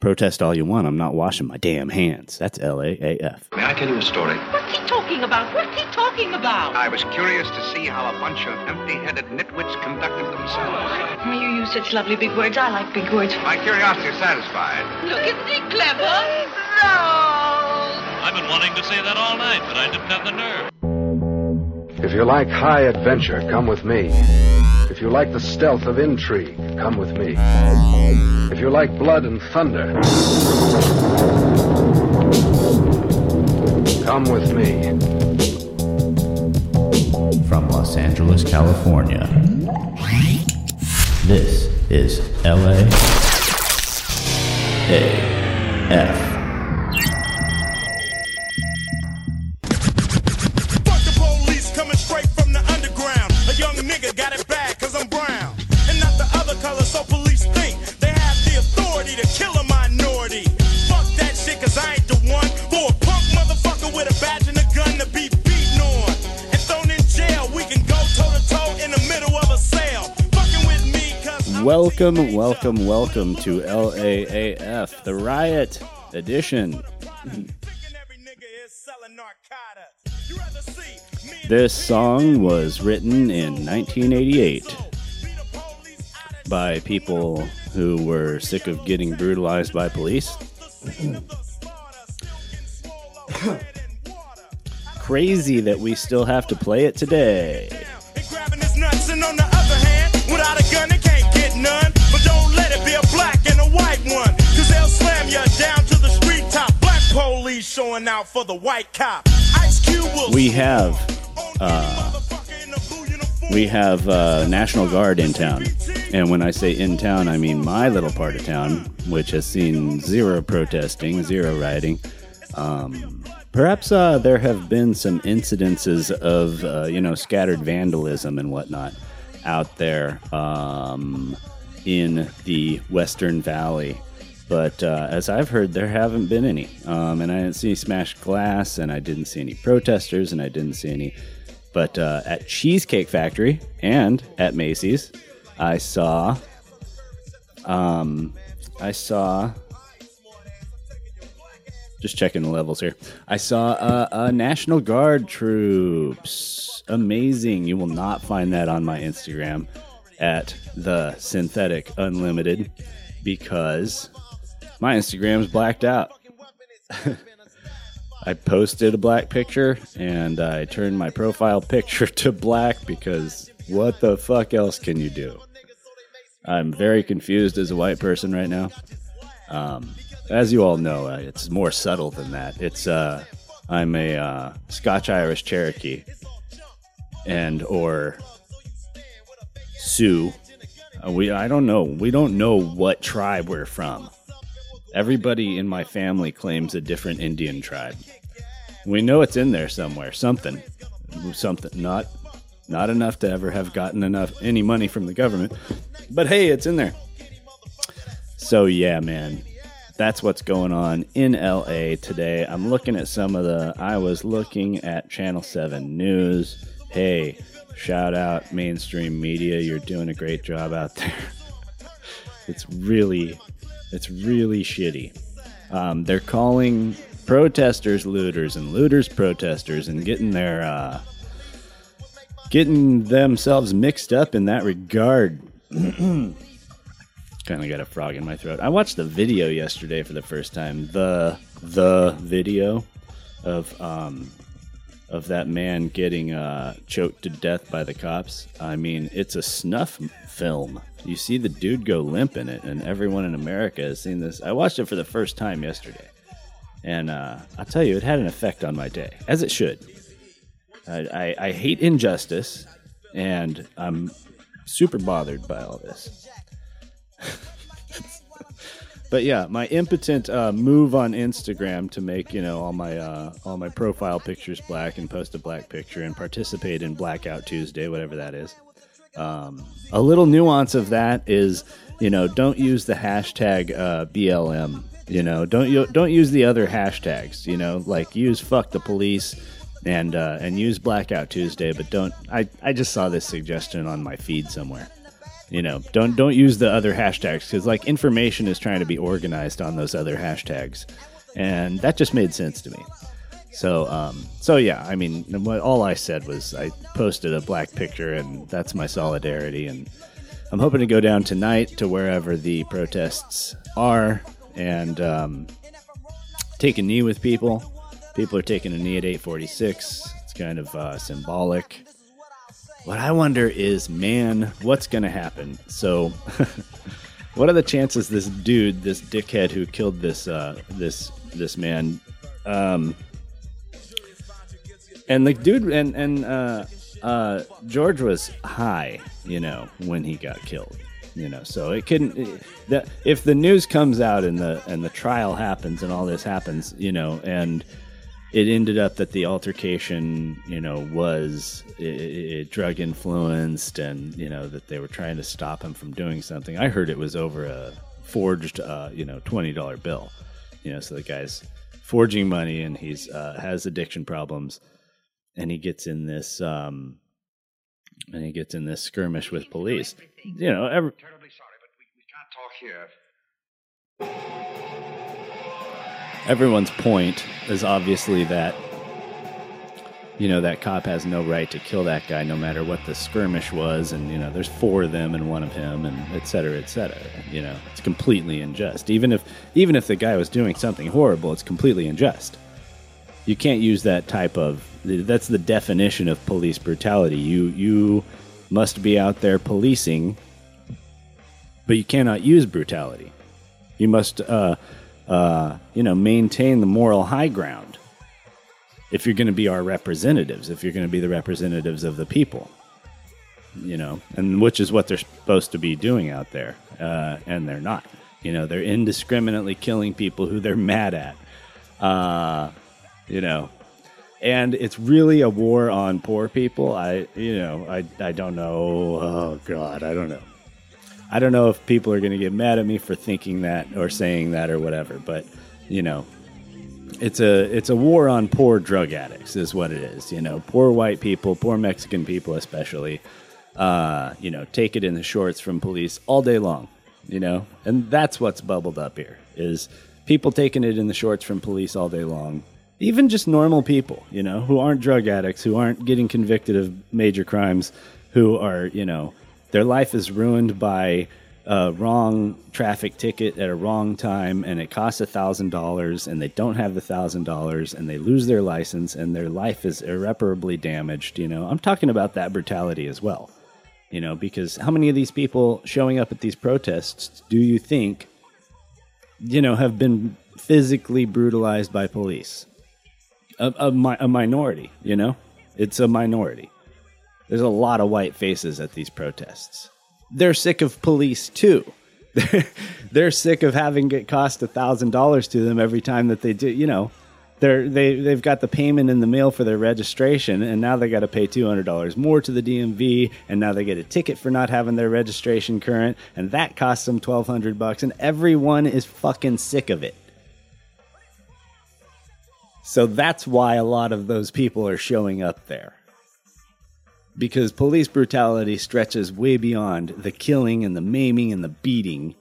Protest all you want, I'm not washing my damn hands. That's LAAF. May I tell you a story? What's he talking about? What's he talking about? I was curious to see how a bunch of empty-headed nitwits conducted themselves. Well, you use such lovely big words. I like big words. My curiosity is satisfied. Look, isn't he clever? No! I've been wanting to say that all night, but I didn't have the nerve. If you like high adventure, come with me. If you like the stealth of intrigue, come with me. If you like blood and thunder, come with me. From Los Angeles, California, this is LAAF. Welcome to LAAF, the Riot Edition. This song was written in 1988 by people who were sick of getting brutalized by police. Crazy that we still have to play it today. Showing out for the white cop. We have National Guard in town, and when I say in town, I mean my little part of town, which has seen zero protesting, zero rioting. Perhaps there have been some incidences of scattered vandalism and whatnot out there in the Western Valley. But as I've heard, there haven't been any. And I didn't see smashed glass, and I didn't see any protesters, and I didn't see any. But at Cheesecake Factory and at Macy's, I saw. Just checking the levels here. I saw National Guard troops. Amazing. You will not find that on my Instagram at the Synthetic Unlimited because my Instagram's blacked out. I posted a black picture, and I turned my profile picture to black because what the fuck else can you do? I'm very confused as a white person right now. As you all know, it's more subtle than that. It's I'm a Scotch-Irish Cherokee or Sioux. I don't know. We don't know what tribe we're from. Everybody in my family claims a different Indian tribe. We know it's in there somewhere, something. Not enough to ever have gotten any money from the government, but hey, it's in there. So yeah, man, that's what's going on in LA today. I'm looking at I was looking at Channel 7 News. Hey, shout out mainstream media. You're doing a great job out there. It's really shitty. They're calling protesters looters and looters protesters and getting their getting themselves mixed up in that regard. Kind of got a frog in my throat. I watched the video yesterday for the first time. The video of that man getting choked to death by the cops. I mean, it's a snuff film. You see the dude go limp in it, and everyone in America has seen this. I watched it for the first time yesterday, and I'll tell you, it had an effect on my day, as it should. I hate injustice, and I'm super bothered by all this. But yeah, my impotent move on Instagram to make all my profile pictures black and post a black picture and participate in Blackout Tuesday, whatever that is. A little nuance of that is, don't use the hashtag BLM. Don't use the other hashtags. Like use fuck the police and use Blackout Tuesday, but don't. I just saw this suggestion on my feed somewhere. You know, don't use the other hashtags, because like information is trying to be organized on those other hashtags, and that just made sense to me. So yeah, I mean, all I said was I posted a black picture, and that's my solidarity. And I'm hoping to go down tonight to wherever the protests are and take a knee with people. People are taking a knee at 8:46. It's kind of symbolic. What I wonder is, man, what's going to happen? So what are the chances this dude, this dickhead who killed this this man, and the dude and George was high, you know, when he got killed, you know, so it couldn't that if the news comes out and the trial happens and all this happens, you know, and it ended up that the altercation, you know, was drug influenced, and, you know, that they were trying to stop him from doing something. I heard it was over a forged, you know, $20 bill. You know, so the guy's forging money, and he's has addiction problems, and he gets in this, skirmish with police. You know, I'm terribly sorry, but we can't talk here. Everyone's point is obviously that, you know, that cop has no right to kill that guy, no matter what the skirmish was. And, you know, there's four of them and one of him, and et cetera, you know, it's completely unjust. Even if the guy was doing something horrible, it's completely unjust. You can't use that type of, that's the definition of police brutality. You must be out there policing, but you cannot use brutality. You must, you know, maintain the moral high ground if you're going to be our representatives, if you're going to be the representatives of the people, you know, and which is what they're supposed to be doing out there, and they're not. You know, they're indiscriminately killing people who they're mad at, you know, and it's really a war on poor people. I don't know. Oh, God, I don't know. I don't know if people are going to get mad at me for thinking that or saying that or whatever, but, you know, it's a war on poor drug addicts is what it is, you know, poor white people, poor Mexican people especially, you know, take it in the shorts from police all day long, you know, and that's what's bubbled up here is people taking it in the shorts from police all day long, even just normal people, you know, who aren't drug addicts, who aren't getting convicted of major crimes, who are, you know, their life is ruined by a wrong traffic ticket at a wrong time, and it costs $1,000, and they don't have the $1,000, and they lose their license, and their life is irreparably damaged. You know, I'm talking about that brutality as well, you know, because how many of these people showing up at these protests do you think, you know, have been physically brutalized by police? A minority, you know? It's a minority. There's a lot of white faces at these protests. They're sick of police, too. They're sick of having it cost $1,000 to them every time that they do. You know, they've got the payment in the mail for their registration, and now they got to pay $200 more to the DMV, and now they get a ticket for not having their registration current, and that costs them $1,200, and everyone is fucking sick of it. So that's why a lot of those people are showing up there. Because police brutality stretches way beyond the killing and the maiming and the beating,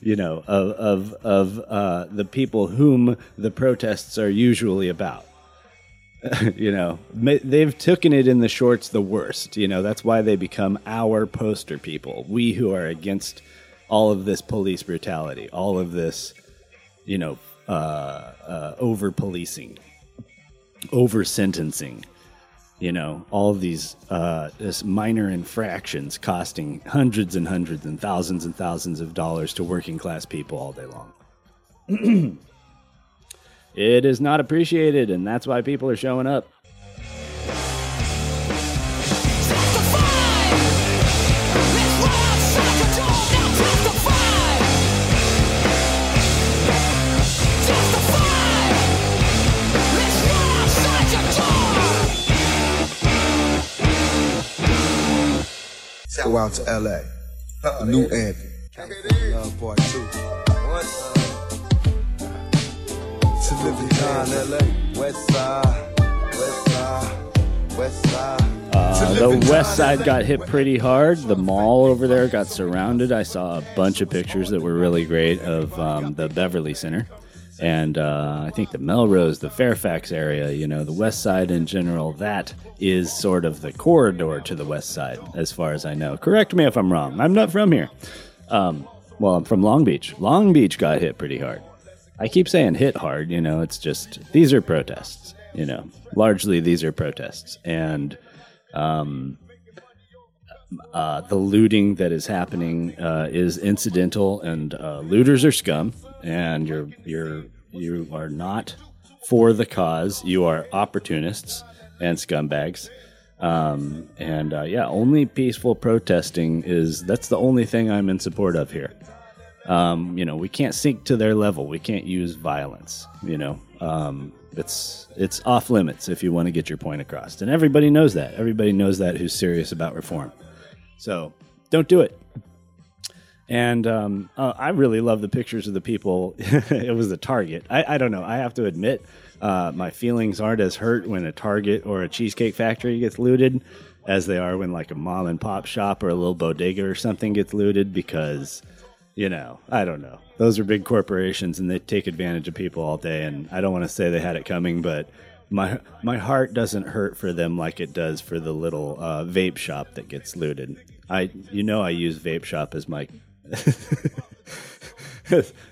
you know, of the people whom the protests are usually about. You know, they've taken it in the shorts the worst. You know, that's why they become our poster people. We who are against all of this police brutality, all of this, you know, over-policing, over-sentencing. You know, all of these this minor infractions costing hundreds and hundreds and thousands of dollars to working class people all day long. It is not appreciated, and that's why people are showing up. Go out to LA, the new anthem. Love part two. To live in LA, West Side, The West Side got hit pretty hard. The mall over there got surrounded. I saw a bunch of pictures that were really great of the Beverly Center. And I think the Melrose, the Fairfax area, you know, the West Side in general, that is sort of the corridor to the West Side, as far as I know. Correct me if I'm wrong. I'm not from here. Well, I'm from Long Beach. Long Beach got hit pretty hard. I keep saying hit hard, you know, it's just, these are protests, you know. Largely, these are protests. And the looting that is happening is incidental, and looters are scum. And you are not for the cause. You are opportunists and scumbags. Only peaceful protesting that's the only thing I'm in support of here. We can't sink to their level. We can't use violence. It's off limits if you want to get your point across. And everybody knows that. Everybody knows that who's serious about reform. So don't do it. And I really love the pictures of the people. It was the Target. I don't know. I have to admit, my feelings aren't as hurt when a Target or a Cheesecake Factory gets looted as they are when like a mom and pop shop or a little bodega or something gets looted because, you know, I don't know. Those are big corporations and they take advantage of people all day. And I don't want to say they had it coming, but my heart doesn't hurt for them like it does for the little vape shop that gets looted. I use vape shop as my...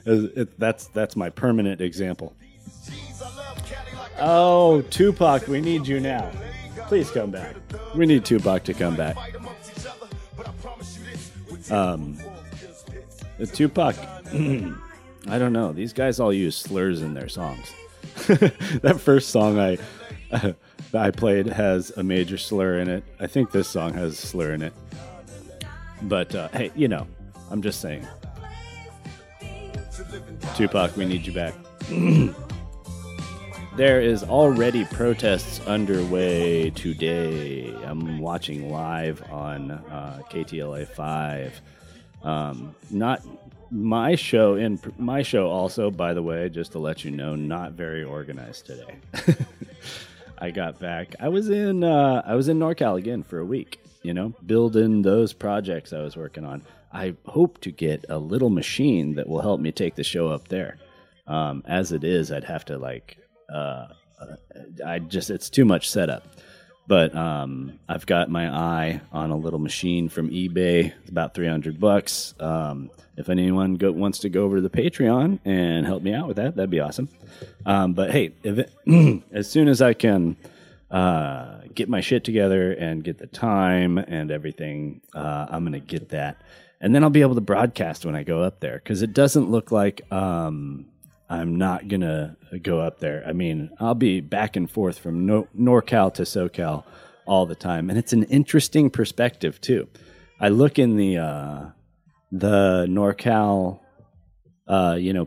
that's my permanent example. Oh, Tupac, we need you now. Please come back. We need Tupac to come back. Tupac, I don't know. These guys all use slurs in their songs. That first song I played has a major slur in it. I think this song has a slur in it. But hey, you know. I'm just saying. Tupac, we need you back. There is already protests underway today. I'm watching live on KTLA 5. Not my show. My show also, by the way, just to let you know, not very organized today. I got back. I was in NorCal again for a week, you know, building those projects I was working on. I hope to get a little machine that will help me take the show up there. As it is, I'd have to it's too much setup. But I've got my eye on a little machine from eBay. It's about $300. If anyone wants to go over to the Patreon and help me out with that, that'd be awesome. But hey, as soon as I can get my shit together and get the time and everything, I'm going to get that. And then I'll be able to broadcast when I go up there because it doesn't look like I'm not going to go up there. I mean, I'll be back and forth from NorCal to SoCal all the time. And it's an interesting perspective, too. I look in the NorCal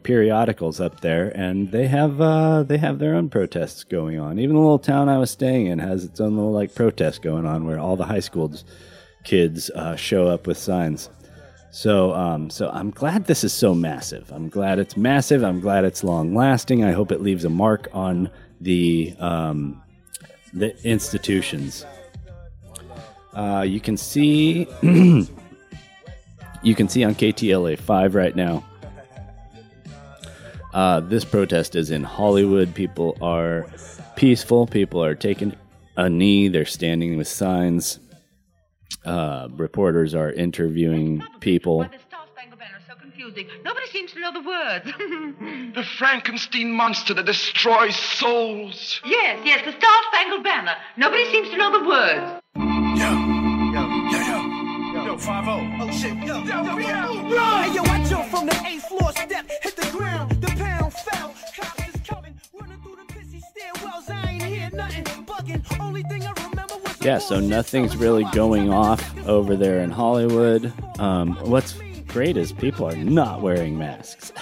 periodicals up there, and they have their own protests going on. Even the little town I was staying in has its own little protest going on where all the high school kids show up with signs. So I'm glad this is so massive. I'm glad it's massive. I'm glad it's long-lasting. I hope it leaves a mark on the institutions. You can see on KTLA 5 right now. This protest is in Hollywood. People are peaceful. People are taking a knee. They're standing with signs. Reporters are interviewing people. Why the Star-Spangled Banner is so confusing. Nobody seems to know the words. The Frankenstein monster that destroys souls. Yes, the Star-Spangled Banner. Nobody seems to know the words. Yo, 5-0. Oh, shit. Yo, we out. Hey, yo, I jump from the 8th floor step, hit the ground, the pound fell. Cops is coming, running through the busy stairwells. I ain't hear nothing, bugging. Only thing I remember. Yeah, so nothing's really going off over there in Hollywood. What's great is people are not wearing masks.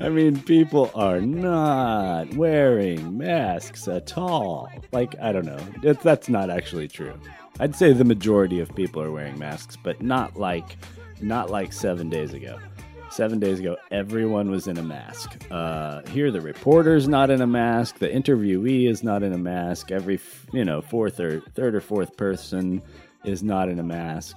I mean, people are not wearing masks at all. I don't know. That's not actually true. I'd say the majority of people are wearing masks, but not like 7 days ago. 7 days ago, everyone was in a mask. Here, the reporter's not in a mask. The interviewee is not in a mask. Every, you know, third or fourth person is not in a mask.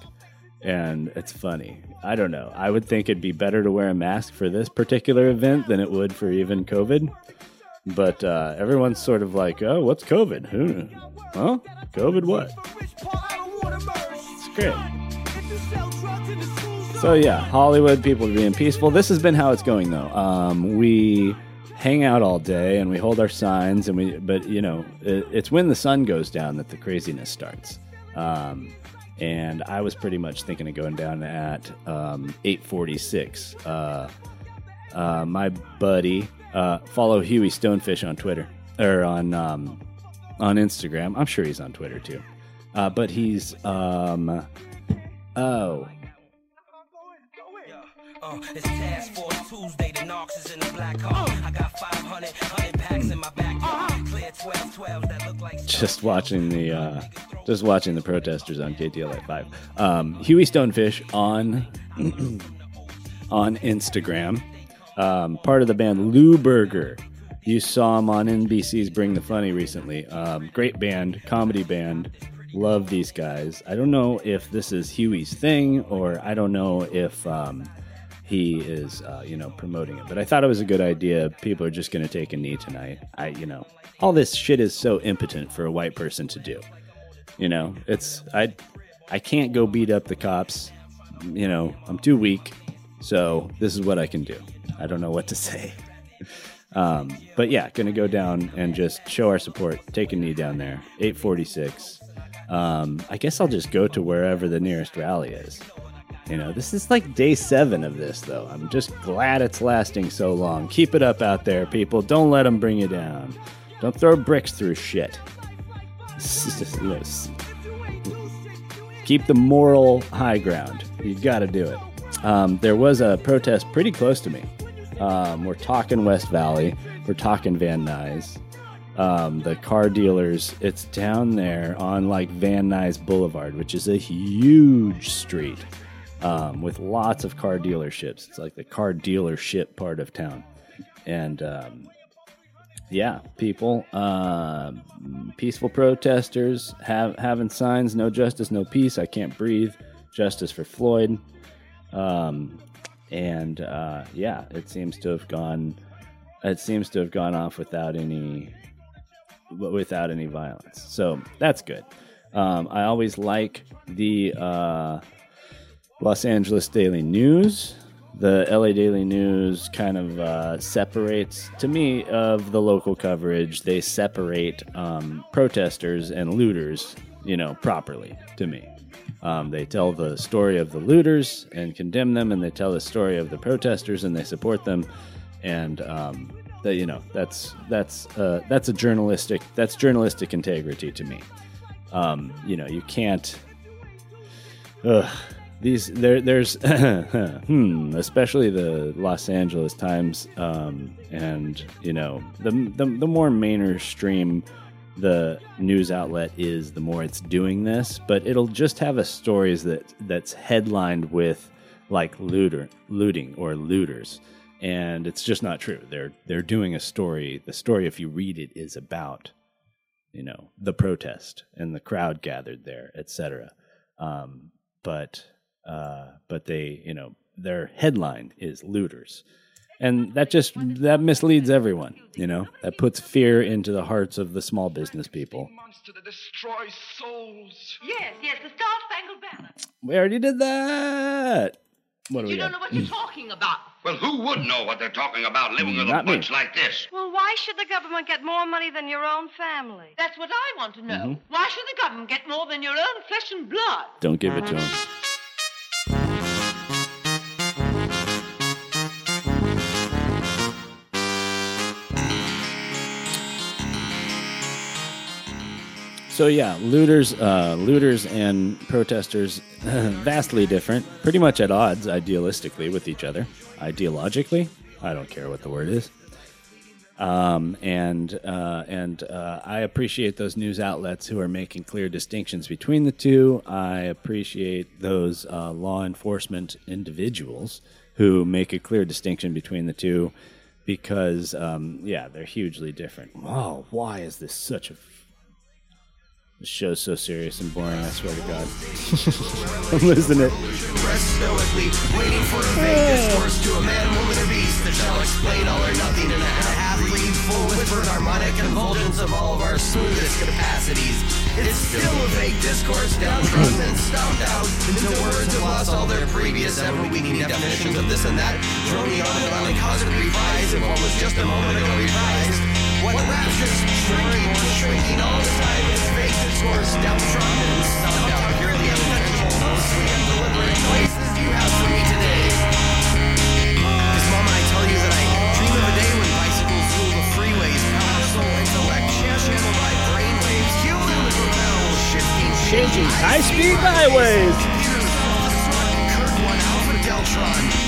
And it's funny. I don't know. I would think it'd be better to wear a mask for this particular event than it would for even COVID. But everyone's sort of like, oh, what's COVID? Who? Huh? COVID what? It's great. So yeah, Hollywood, people being peaceful. This has been how it's going though. We hang out all day and we hold our signs and but you know, it's when the sun goes down that the craziness starts. And I was pretty much thinking of going down at 8:46. My buddy, follow Huey Stonefish on Twitter or on Instagram. I'm sure he's on Twitter too. But he's it's Task Force Tuesday, the Knox is in the black hole. I got 500 packs in my backyard. Clear 12 that look like just watching the protesters on KTLA 5. Huey Stonefish on Instagram. Part of the band Lou Burger. You saw him on NBC's Bring the Funny recently. Great band, comedy band. Love these guys. I don't know if this is Huey's thing or I don't know if he is, promoting it. But I thought it was a good idea. People are just going to take a knee tonight. All this shit is so impotent for a white person to do. I can't go beat up the cops. I'm too weak. So this is what I can do. I don't know what to say. But yeah, going to go down and just show our support. Take a knee down there. 8:46. I guess I'll just go to wherever the nearest rally is. This is like day 7 of this, though. I'm just glad it's lasting so long. Keep it up out there, people. Don't let them bring you down. Don't throw bricks through shit. Keep the moral high ground. You got to do it. There was a protest pretty close to me. We're talking West Valley. We're talking Van Nuys. The car dealers, it's down there on like Van Nuys Boulevard, which is a huge street. With lots of car dealerships. It's like the car dealership part of town. And, people, peaceful protesters, having signs, no justice, no peace, I can't breathe, justice for Floyd. It seems to have gone, off without any violence. So that's good. I always like the, Los Angeles Daily News. The LA Daily News kind of separates, to me, of the local coverage. They separate protesters and looters, properly, to me. They tell the story of the looters and condemn them, and they tell the story of the protesters and they support them. And that's journalistic integrity to me. You can't. There's especially the Los Angeles Times, and the more mainstream the news outlet is, the more it's doing this. But it'll just have a stories that's headlined with like looting or looters, and it's just not true. They're doing a story. The story, if you read it, is about the protest and the crowd gathered there, etc. But they, their headline is looters, and that misleads everyone. That puts fear into the hearts of the small business people. Monster that destroys souls. Yes, the Star-Spangled Banner. We already did that. What do we? You don't know what you're talking about. Well, who would know what they're talking about living with a bunch like this? Well, why should the government get more money than your own family? That's what I want to know. Mm-hmm. Why should the government get more than your own flesh and blood? Don't give it to them. So yeah, looters and protesters, vastly different, pretty much at odds idealistically with each other. Ideologically, I don't care what the word is. I appreciate those news outlets who are making clear distinctions between the two. I appreciate those law enforcement individuals who make a clear distinction between the two because, yeah, they're hugely different. Wow, why is this such a... This show's so serious and boring, I swear to God. I'm losing it. It's still a fake discourse, downtrodden and stomped out. The words have lost all their previous ever-weakening definitions of this and that. Drony on and on and causing revise, and what was just a moment ago revised. What raptures, shrinking all the time. It's fake discourse, downtrodden and stomped out. You're the untouchable, mostly undeliberate voices you have for me today. Cause mama, I tell you that I dream of a day when bicycles rule the freeways, power, soul, intellect, channel my brainwaves, humans repel, shifting high-speed highways.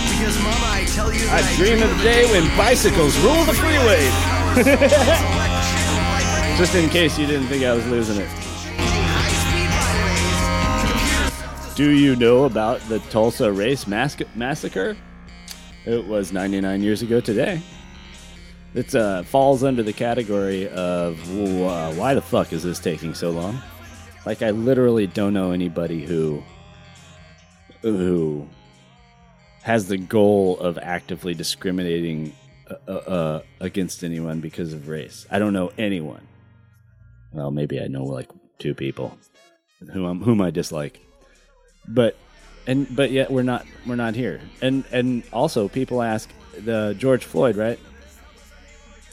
Because mama, I tell you that I dream of a day when bicycles rule the freeways. Just in case you didn't think I was losing it. Do you know about the Tulsa Race Massacre? It was 99 years ago today. It falls under the category of, why the fuck is this taking so long? Like, I literally don't know anybody who has the goal of actively discriminating against anyone because of race. I don't know anyone. Well, maybe I know like two people whom I dislike. But yet we're not here. And also people ask the George Floyd, right?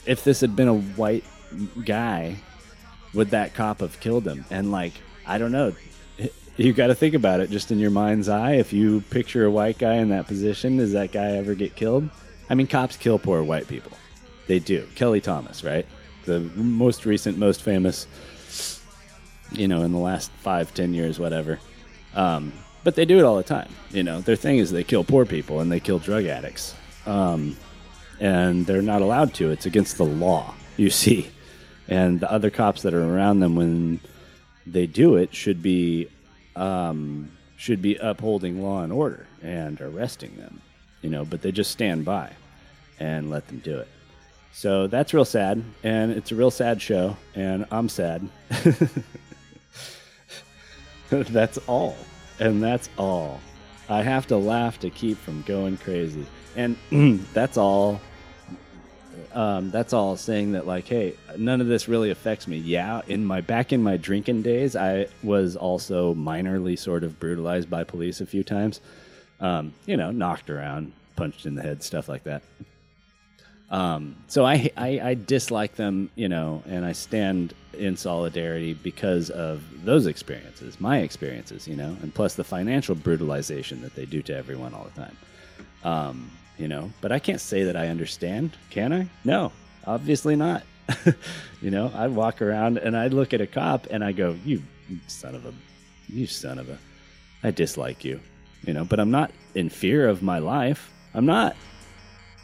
If this had been a white guy, would that cop have killed him? And like, I don't know. You got to think about it just in your mind's eye. If you picture a white guy in that position, does that guy ever get killed? I mean, cops kill poor white people. They do. Kelly Thomas, right? The most recent, most famous, you know, in the last 5-10 years, whatever. But they do it all the time. You know, their thing is they kill poor people and they kill drug addicts. And they're not allowed to. It's against the law, you see. And the other cops that are around them when they do it should be upholding law and order and arresting them. You know, but they just stand by and let them do it. So that's real sad, and it's a real sad show, and I'm sad. That's all. I have to laugh to keep from going crazy. And that's all. That's all saying that, like, hey, none of this really affects me. Yeah, back in my drinking days, I was also minorly sort of brutalized by police a few times. You know, knocked around, punched in the head, stuff like that. So I dislike them, you know, and I stand in solidarity because of those experiences, my experiences, you know, and plus the financial brutalization that they do to everyone all the time. You know, but I can't say that I understand, can I? No, obviously not. You know, I walk around and I look at a cop and I go, you son of a, I dislike you. You know, but I'm not in fear of my life. I'm not,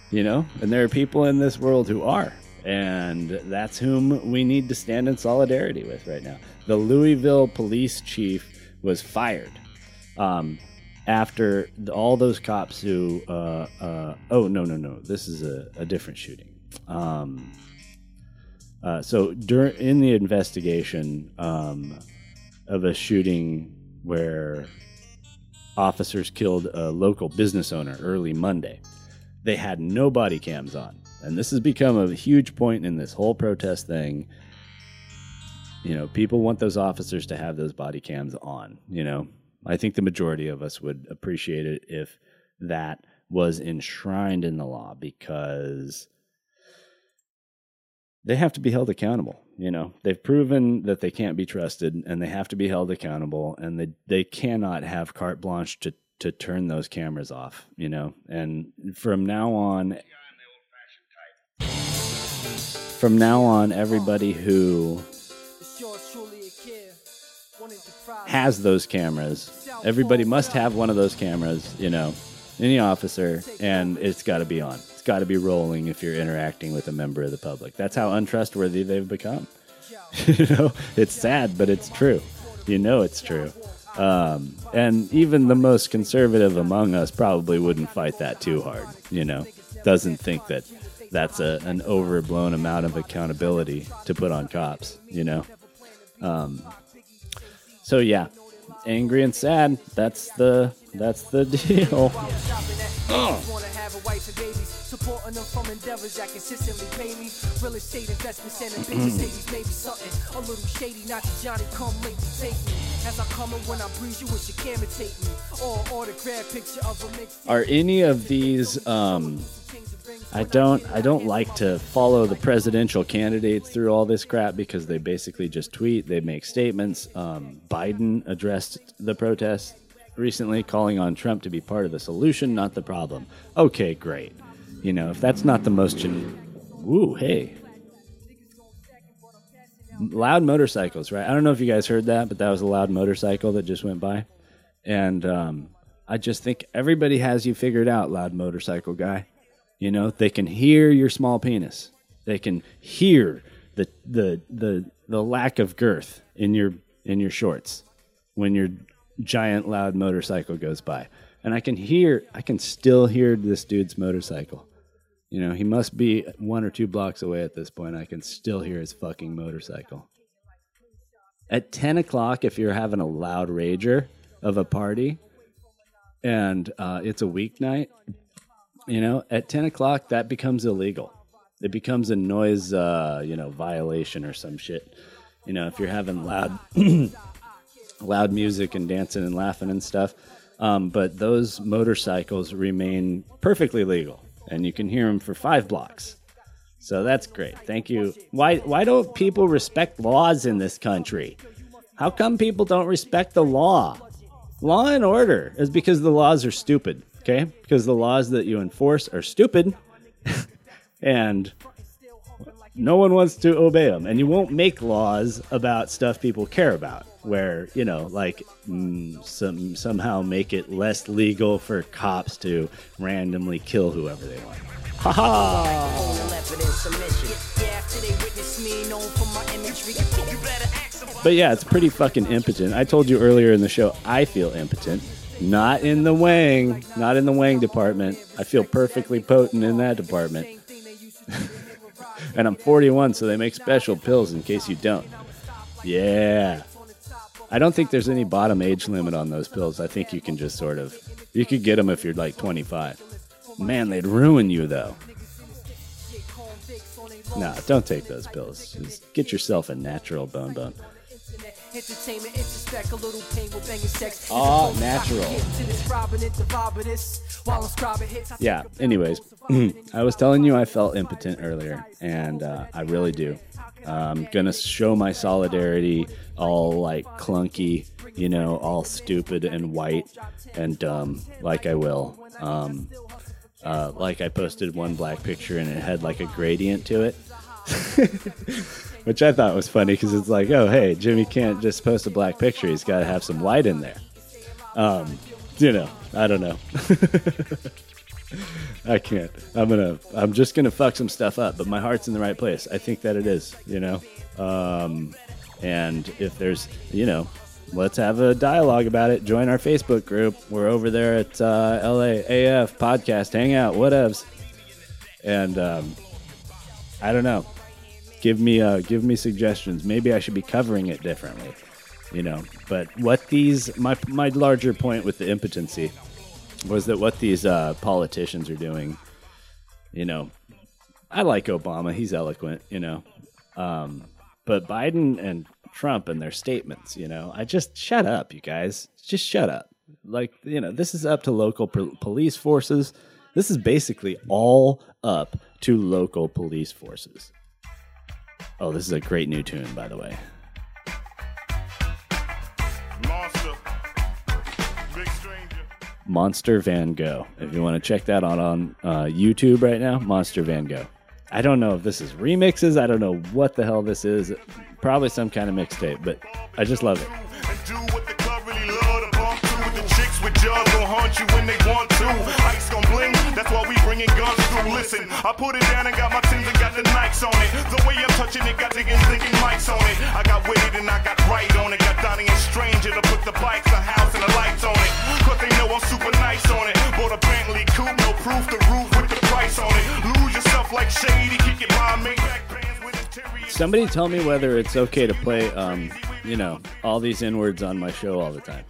you know, and there are people in this world who are, and that's whom we need to stand in solidarity with right now. The Louisville police chief was fired after all those cops who, this is a different shooting. So in the investigation of a shooting where officers killed a local business owner early Monday. They had no body cams on. And this has become a huge point in this whole protest thing. You know, people want those officers to have those body cams on, you know. I think the majority of us would appreciate it if that was enshrined in the law because they have to be held accountable. You know, they've proven that they can't be trusted and they have to be held accountable and they cannot have carte blanche to turn those cameras off, you know, and from now on, everybody who has those cameras, everybody must have one of those cameras, you know, any officer, and it's got to be on. Got to be rolling if you're interacting with a member of the public. That's how untrustworthy they've become. You know, it's sad, but it's true. You know, it's true. And even the most conservative among us probably wouldn't fight that too hard, you know, doesn't think that that's an overblown amount of accountability to put on cops, you know? So yeah, angry and sad. That's the deal. Supporting them from endeavors that consistently pay me. Real estate investments and bitches maybe something a little shady, not to Johnny come late to take me. As I come and when I breeze you wish you can take me. Or the grab picture of a mix. Are any of these I don't like to follow the presidential candidates through all this crap because they basically just tweet, they make statements. Biden addressed the protests recently, calling on Trump to be part of the solution, not the problem. Okay, great. You know, if that's not the most... Ooh, hey. Loud motorcycles, right? I don't know if you guys heard that, but that was a loud motorcycle that just went by. And I just think everybody has you figured out, loud motorcycle guy. You know, they can hear your small penis. They can hear the lack of girth in your shorts when your giant loud motorcycle goes by. And I can still hear this dude's motorcycle. You know, he must be 1 or 2 blocks away at this point. I can still hear his fucking motorcycle. At 10 o'clock, if you're having a loud rager of a party and it's a weeknight, you know, at 10 o'clock, that becomes illegal. It becomes a noise, violation or some shit. You know, if you're having loud music and dancing and laughing and stuff. But those motorcycles remain perfectly legal, and you can hear them for 5 blocks. So that's great. Thank you. Why don't people respect laws in this country? How come people don't respect the law? Law and order is because the laws are stupid. Okay, because the laws that you enforce are stupid, and no one wants to obey them. And you won't make laws about stuff people care about, where, you know, like somehow make it less legal for cops to randomly kill whoever they want. Ha ha! But yeah, it's pretty fucking impotent. I told you earlier in the show, I feel impotent. Not in the wang department. I feel perfectly potent in that department. And I'm 41, so they make special pills in case you don't. Yeah. I don't think there's any bottom age limit on those pills. I think you can just you could get them if you're like 25. Man, they'd ruin you though. No, don't take those pills. Just get yourself a natural bone. Entertainment, introspect, a little pain with banging sex. All natural. Yeah, anyways, I was telling you I felt impotent earlier, and I really do. I'm gonna show my solidarity all like clunky, you know, all stupid and white and dumb, like I will. Like I posted one black picture and it had like a gradient to it. Which I thought was funny because it's like, oh, hey, Jimmy can't just post a black picture. He's got to have some light in there. You know, I don't know. I can't. I'm just going to fuck some stuff up, but my heart's in the right place. I think that it is, you know. And if there's, you know, let's have a dialogue about it. Join our Facebook group. We're over there at LAAF podcast. Hang out. Whatevs. And I don't know. Give me suggestions. Maybe I should be covering it differently, you know. But what these, my larger point with the impotency was that what these politicians are doing, you know, I like Obama. He's eloquent, you know. But Biden and Trump and their statements, you know, I just shut up, you guys. Just shut up. Like, you know, this is up to local police forces. This is basically all up to local police forces. Oh, this is a great new tune, by the way. Monster Van Gogh. If you want to check that out on YouTube right now, Monster Van Gogh. I don't know if this is remixes. I don't know what the hell this is. Probably some kind of mixtape, but I just love it. punch you when they want to. Ice gon' bling, that's why we bringing guns through. Listen, I put it down and got my Timbs and got the Nikes on it. The way I'm touching it, got digging, thinking mics on it. I got with it and I got right on it. Got Donnie and Stranger to put the bikes, the house, and the lights on it. Cause they know I'm super nice on it. Bought a Bentley coupe, no proof, the roof with the price on it. Lose yourself like Shady, kick your mind, make back pants with interior. Somebody tell me whether it's okay to play, you know, all these N-words on my show all the time.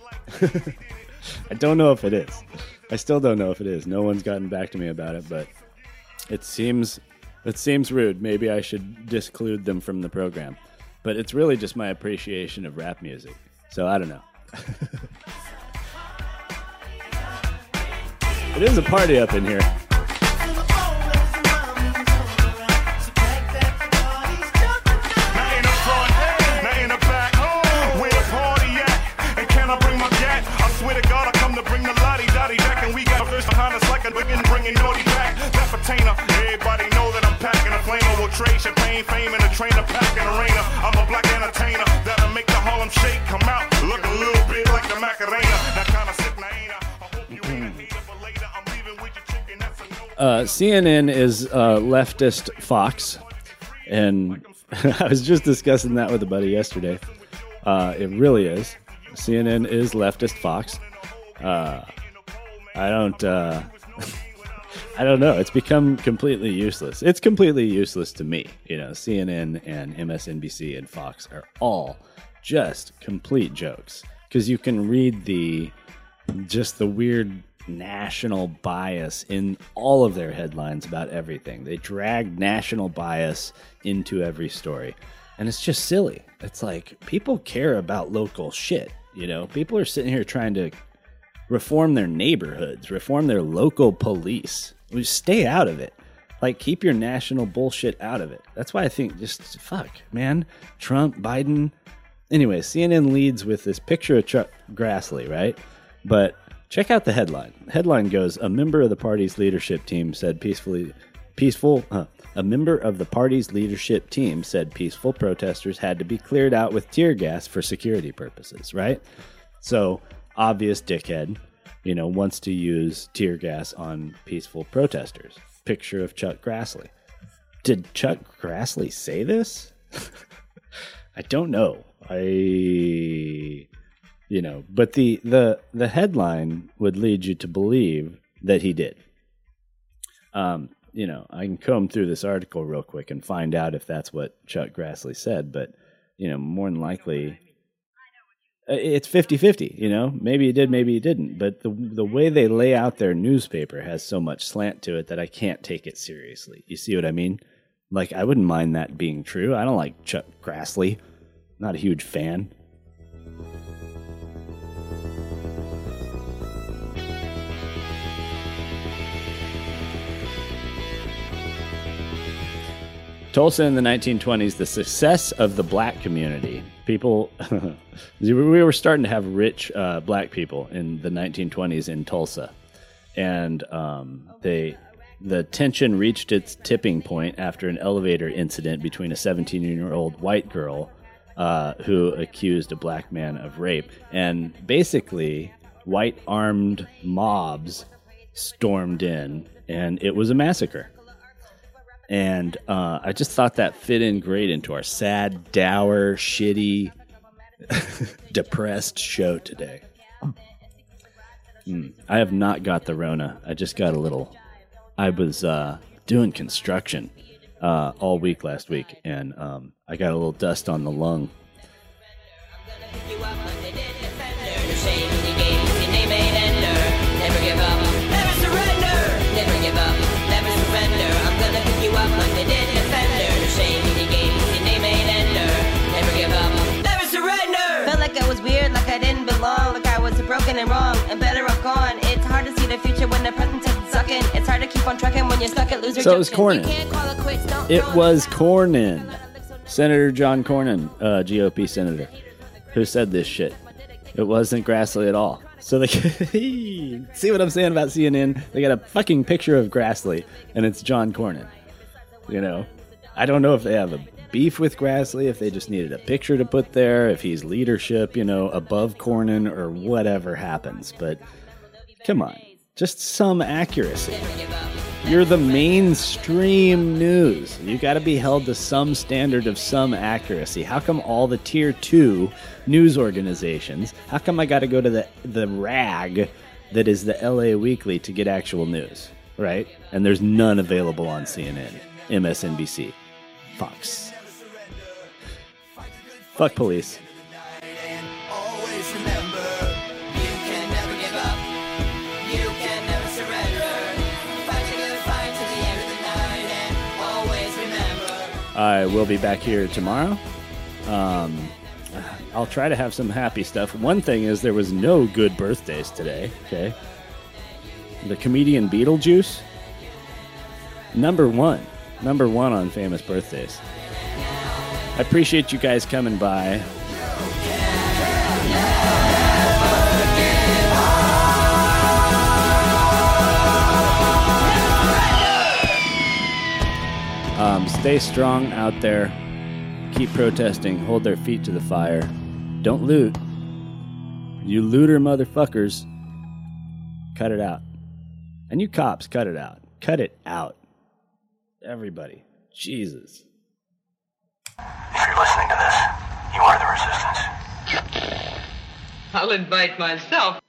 I don't know if it is. I still don't know if it is. No one's gotten back to me about it, but it seems rude. Maybe I should disclude them from the program. But it's really just my appreciation of rap music. So I don't know. It is a party up in here. Everybody know that I'm packing a flame. I will trade champagne, fame, and a trainer packing arena. I'm a black entertainer that'll make the Harlem Shake come out. Look a little bit like the Macarena. That kind of sick naina. I hope you ain't need it, but later I'm leaving with your chicken. That's a no. CNN is leftist Fox, and I was just discussing that with a buddy yesterday. It really is. CNN is leftist Fox. I don't know. It's become completely useless. It's completely useless to me. You know, CNN and MSNBC and Fox are all just complete jokes because you can read the weird national bias in all of their headlines about everything. They drag national bias into every story, and it's just silly. It's like people care about local shit. You know, people are sitting here trying to reform their neighborhoods, reform their local police. Stay out of it. Like, keep your national bullshit out of it. That's why I think just, fuck, man. Trump, Biden. Anyway, CNN leads with this picture of Chuck Grassley, right? but check out the headline. The headline goes, a member of the party's leadership team said peaceful protesters had to be cleared out with tear gas for security purposes, right? So, obvious dickhead, you know, wants to use tear gas on peaceful protesters. Picture of Chuck Grassley. Did Chuck Grassley say this? I don't know. But the headline would lead you to believe that he did. I can comb through this article real quick and find out if that's what Chuck Grassley said, but, you know, more than likely it's 50-50, you know? Maybe he did, maybe he didn't. But the way they lay out their newspaper has so much slant to it that I can't take it seriously. You see what I mean? Like, I wouldn't mind that being true. I don't like Chuck Grassley. Not a huge fan. Tulsa in the 1920s, the success of the black community. People, we were starting to have rich black people in the 1920s in Tulsa. And the tension reached its tipping point after an elevator incident between a 17-year-old white girl who accused a black man of rape. And basically, white armed mobs stormed in, and it was a massacre. And I just thought that fit in great into our sad, dour, shitty, depressed show today. I have not got the Rona. I just got a little. I was doing construction all week last week, and I got a little dust on the lung. And wrong and better off gone. It's hard to see the future when the present is sucking. It's hard to keep on trucking when you're stuck at loser. So it was Cornyn. Senator John Cornyn, GOP senator, who said this shit. It wasn't Grassley at all. So they see what I'm saying about CNN? They got a fucking picture of Grassley, and it's John Cornyn. You know, I don't know if they have a beef with Grassley, if they just needed a picture to put there, if he's leadership, you know, above Cornyn or whatever happens. But Come on, just some accuracy. You're the mainstream news. You got to be held to some standard of some accuracy. How come all the tier 2 news organizations, how come I got to go to the rag that is the LA Weekly to get actual news, right? And there's none available on CNN, MSNBC, Fox. Fuck police. I will be back here tomorrow. I'll try to have some happy stuff. One thing is there was no good birthdays today, okay? The comedian Beetlejuice, number one on famous birthdays. I appreciate you guys coming by. Stay strong out there. Keep protesting. Hold their feet to the fire. Don't loot. You looter motherfuckers. Cut it out. And you cops, cut it out. Cut it out. Everybody. Jesus. If you're listening to this, you are the resistance. I'll invite myself.